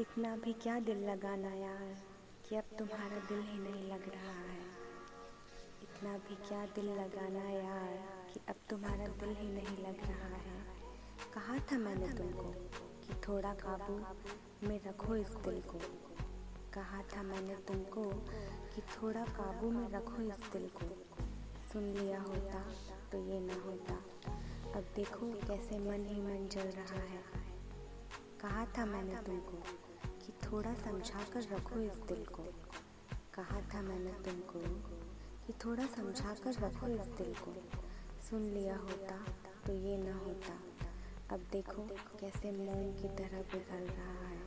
इतना भी क्या दिल लगाना यार कि अब तुम्हारा दिल ही नहीं लग रहा है। इतना भी क्या दिल लगाना यार कि अब तुम्हारा दिल ही नहीं लग रहा है। कहा था मैंने तुमको कि थोड़ा काबू में रखो इस दिल को। कहा था मैंने तुमको कि थोड़ा काबू में रखो इस दिल को। सुन लिया होता तो ये ना होता। अब देखो कैसे मन ही मन जल रहा है। कहा था मैंने तुमको कि थोड़ा समझा कर रखो इस दिल को। कहा था मैंने तुमको कि थोड़ा समझा कर रखो इस दिल को। सुन लिया होता तो ये ना होता। अब देखो कैसे मोम की तरह पिघल रहा है।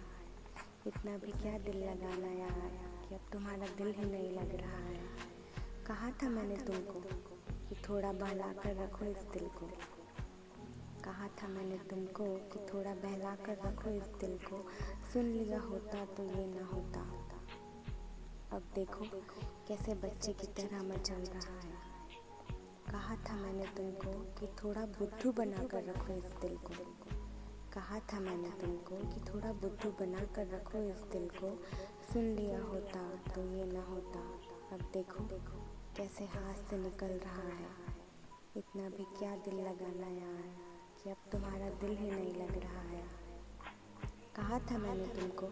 इतना भी क्या दिल लगाना यार कि अब तुम्हारा दिल ही नहीं लग रहा है। कहा था मैंने तुमको कि थोड़ा बहला कर रखो इस दिल को। कहा था मैंने तुमको कि थोड़ा बहला कर रखो इस दिल को। सुन लिया होता तो ये ना होता। अब देखो कैसे बच्चे की तरह मचल रहा है। कहा था मैंने तुमको कि थोड़ा बुद्धू बना कर रखो इस दिल को। कहा था मैंने तुमको कि थोड़ा बुद्धू बना कर रखो इस दिल को। सुन लिया होता तो ये ना होता। अब देखो कैसे हाथ से निकल रहा है। इतना भी क्या दिल लगाना यार कि अब तुम्हारा दिल ही नहीं लग रहा है। कहा था मैंने तुमको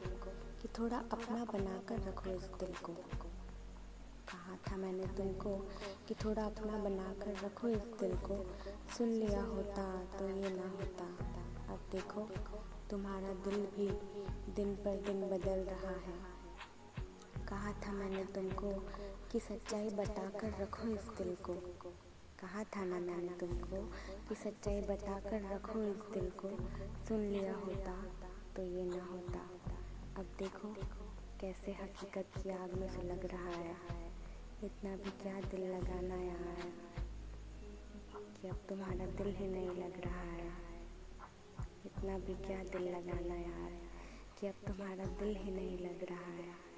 कि थोड़ा अपना बना कर रखो इस दिल को। कहा था मैंने तुमको कि थोड़ा अपना बना कर रखो इस दिल को। सुन लिया होता तो ये ना होता। अब देखो तुम्हारा दिल भी दिन पर दिन बदल रहा है। कहा था मैंने तुमको कि सच्चाई बता कर रखो इस दिल को। कहा था ना मैंने तुमको कि सच्चाई बताकर रखो इस दिल को। सुन लिया होता तो ये ना होता। अब देखो कैसे हकीकत की आग में सुलग रहा है। इतना भी क्या दिल लगाना यार कि अब तुम्हारा दिल ही नहीं लग रहा है। इतना भी क्या दिल लगाना यार कि अब तुम्हारा दिल ही नहीं लग रहा है।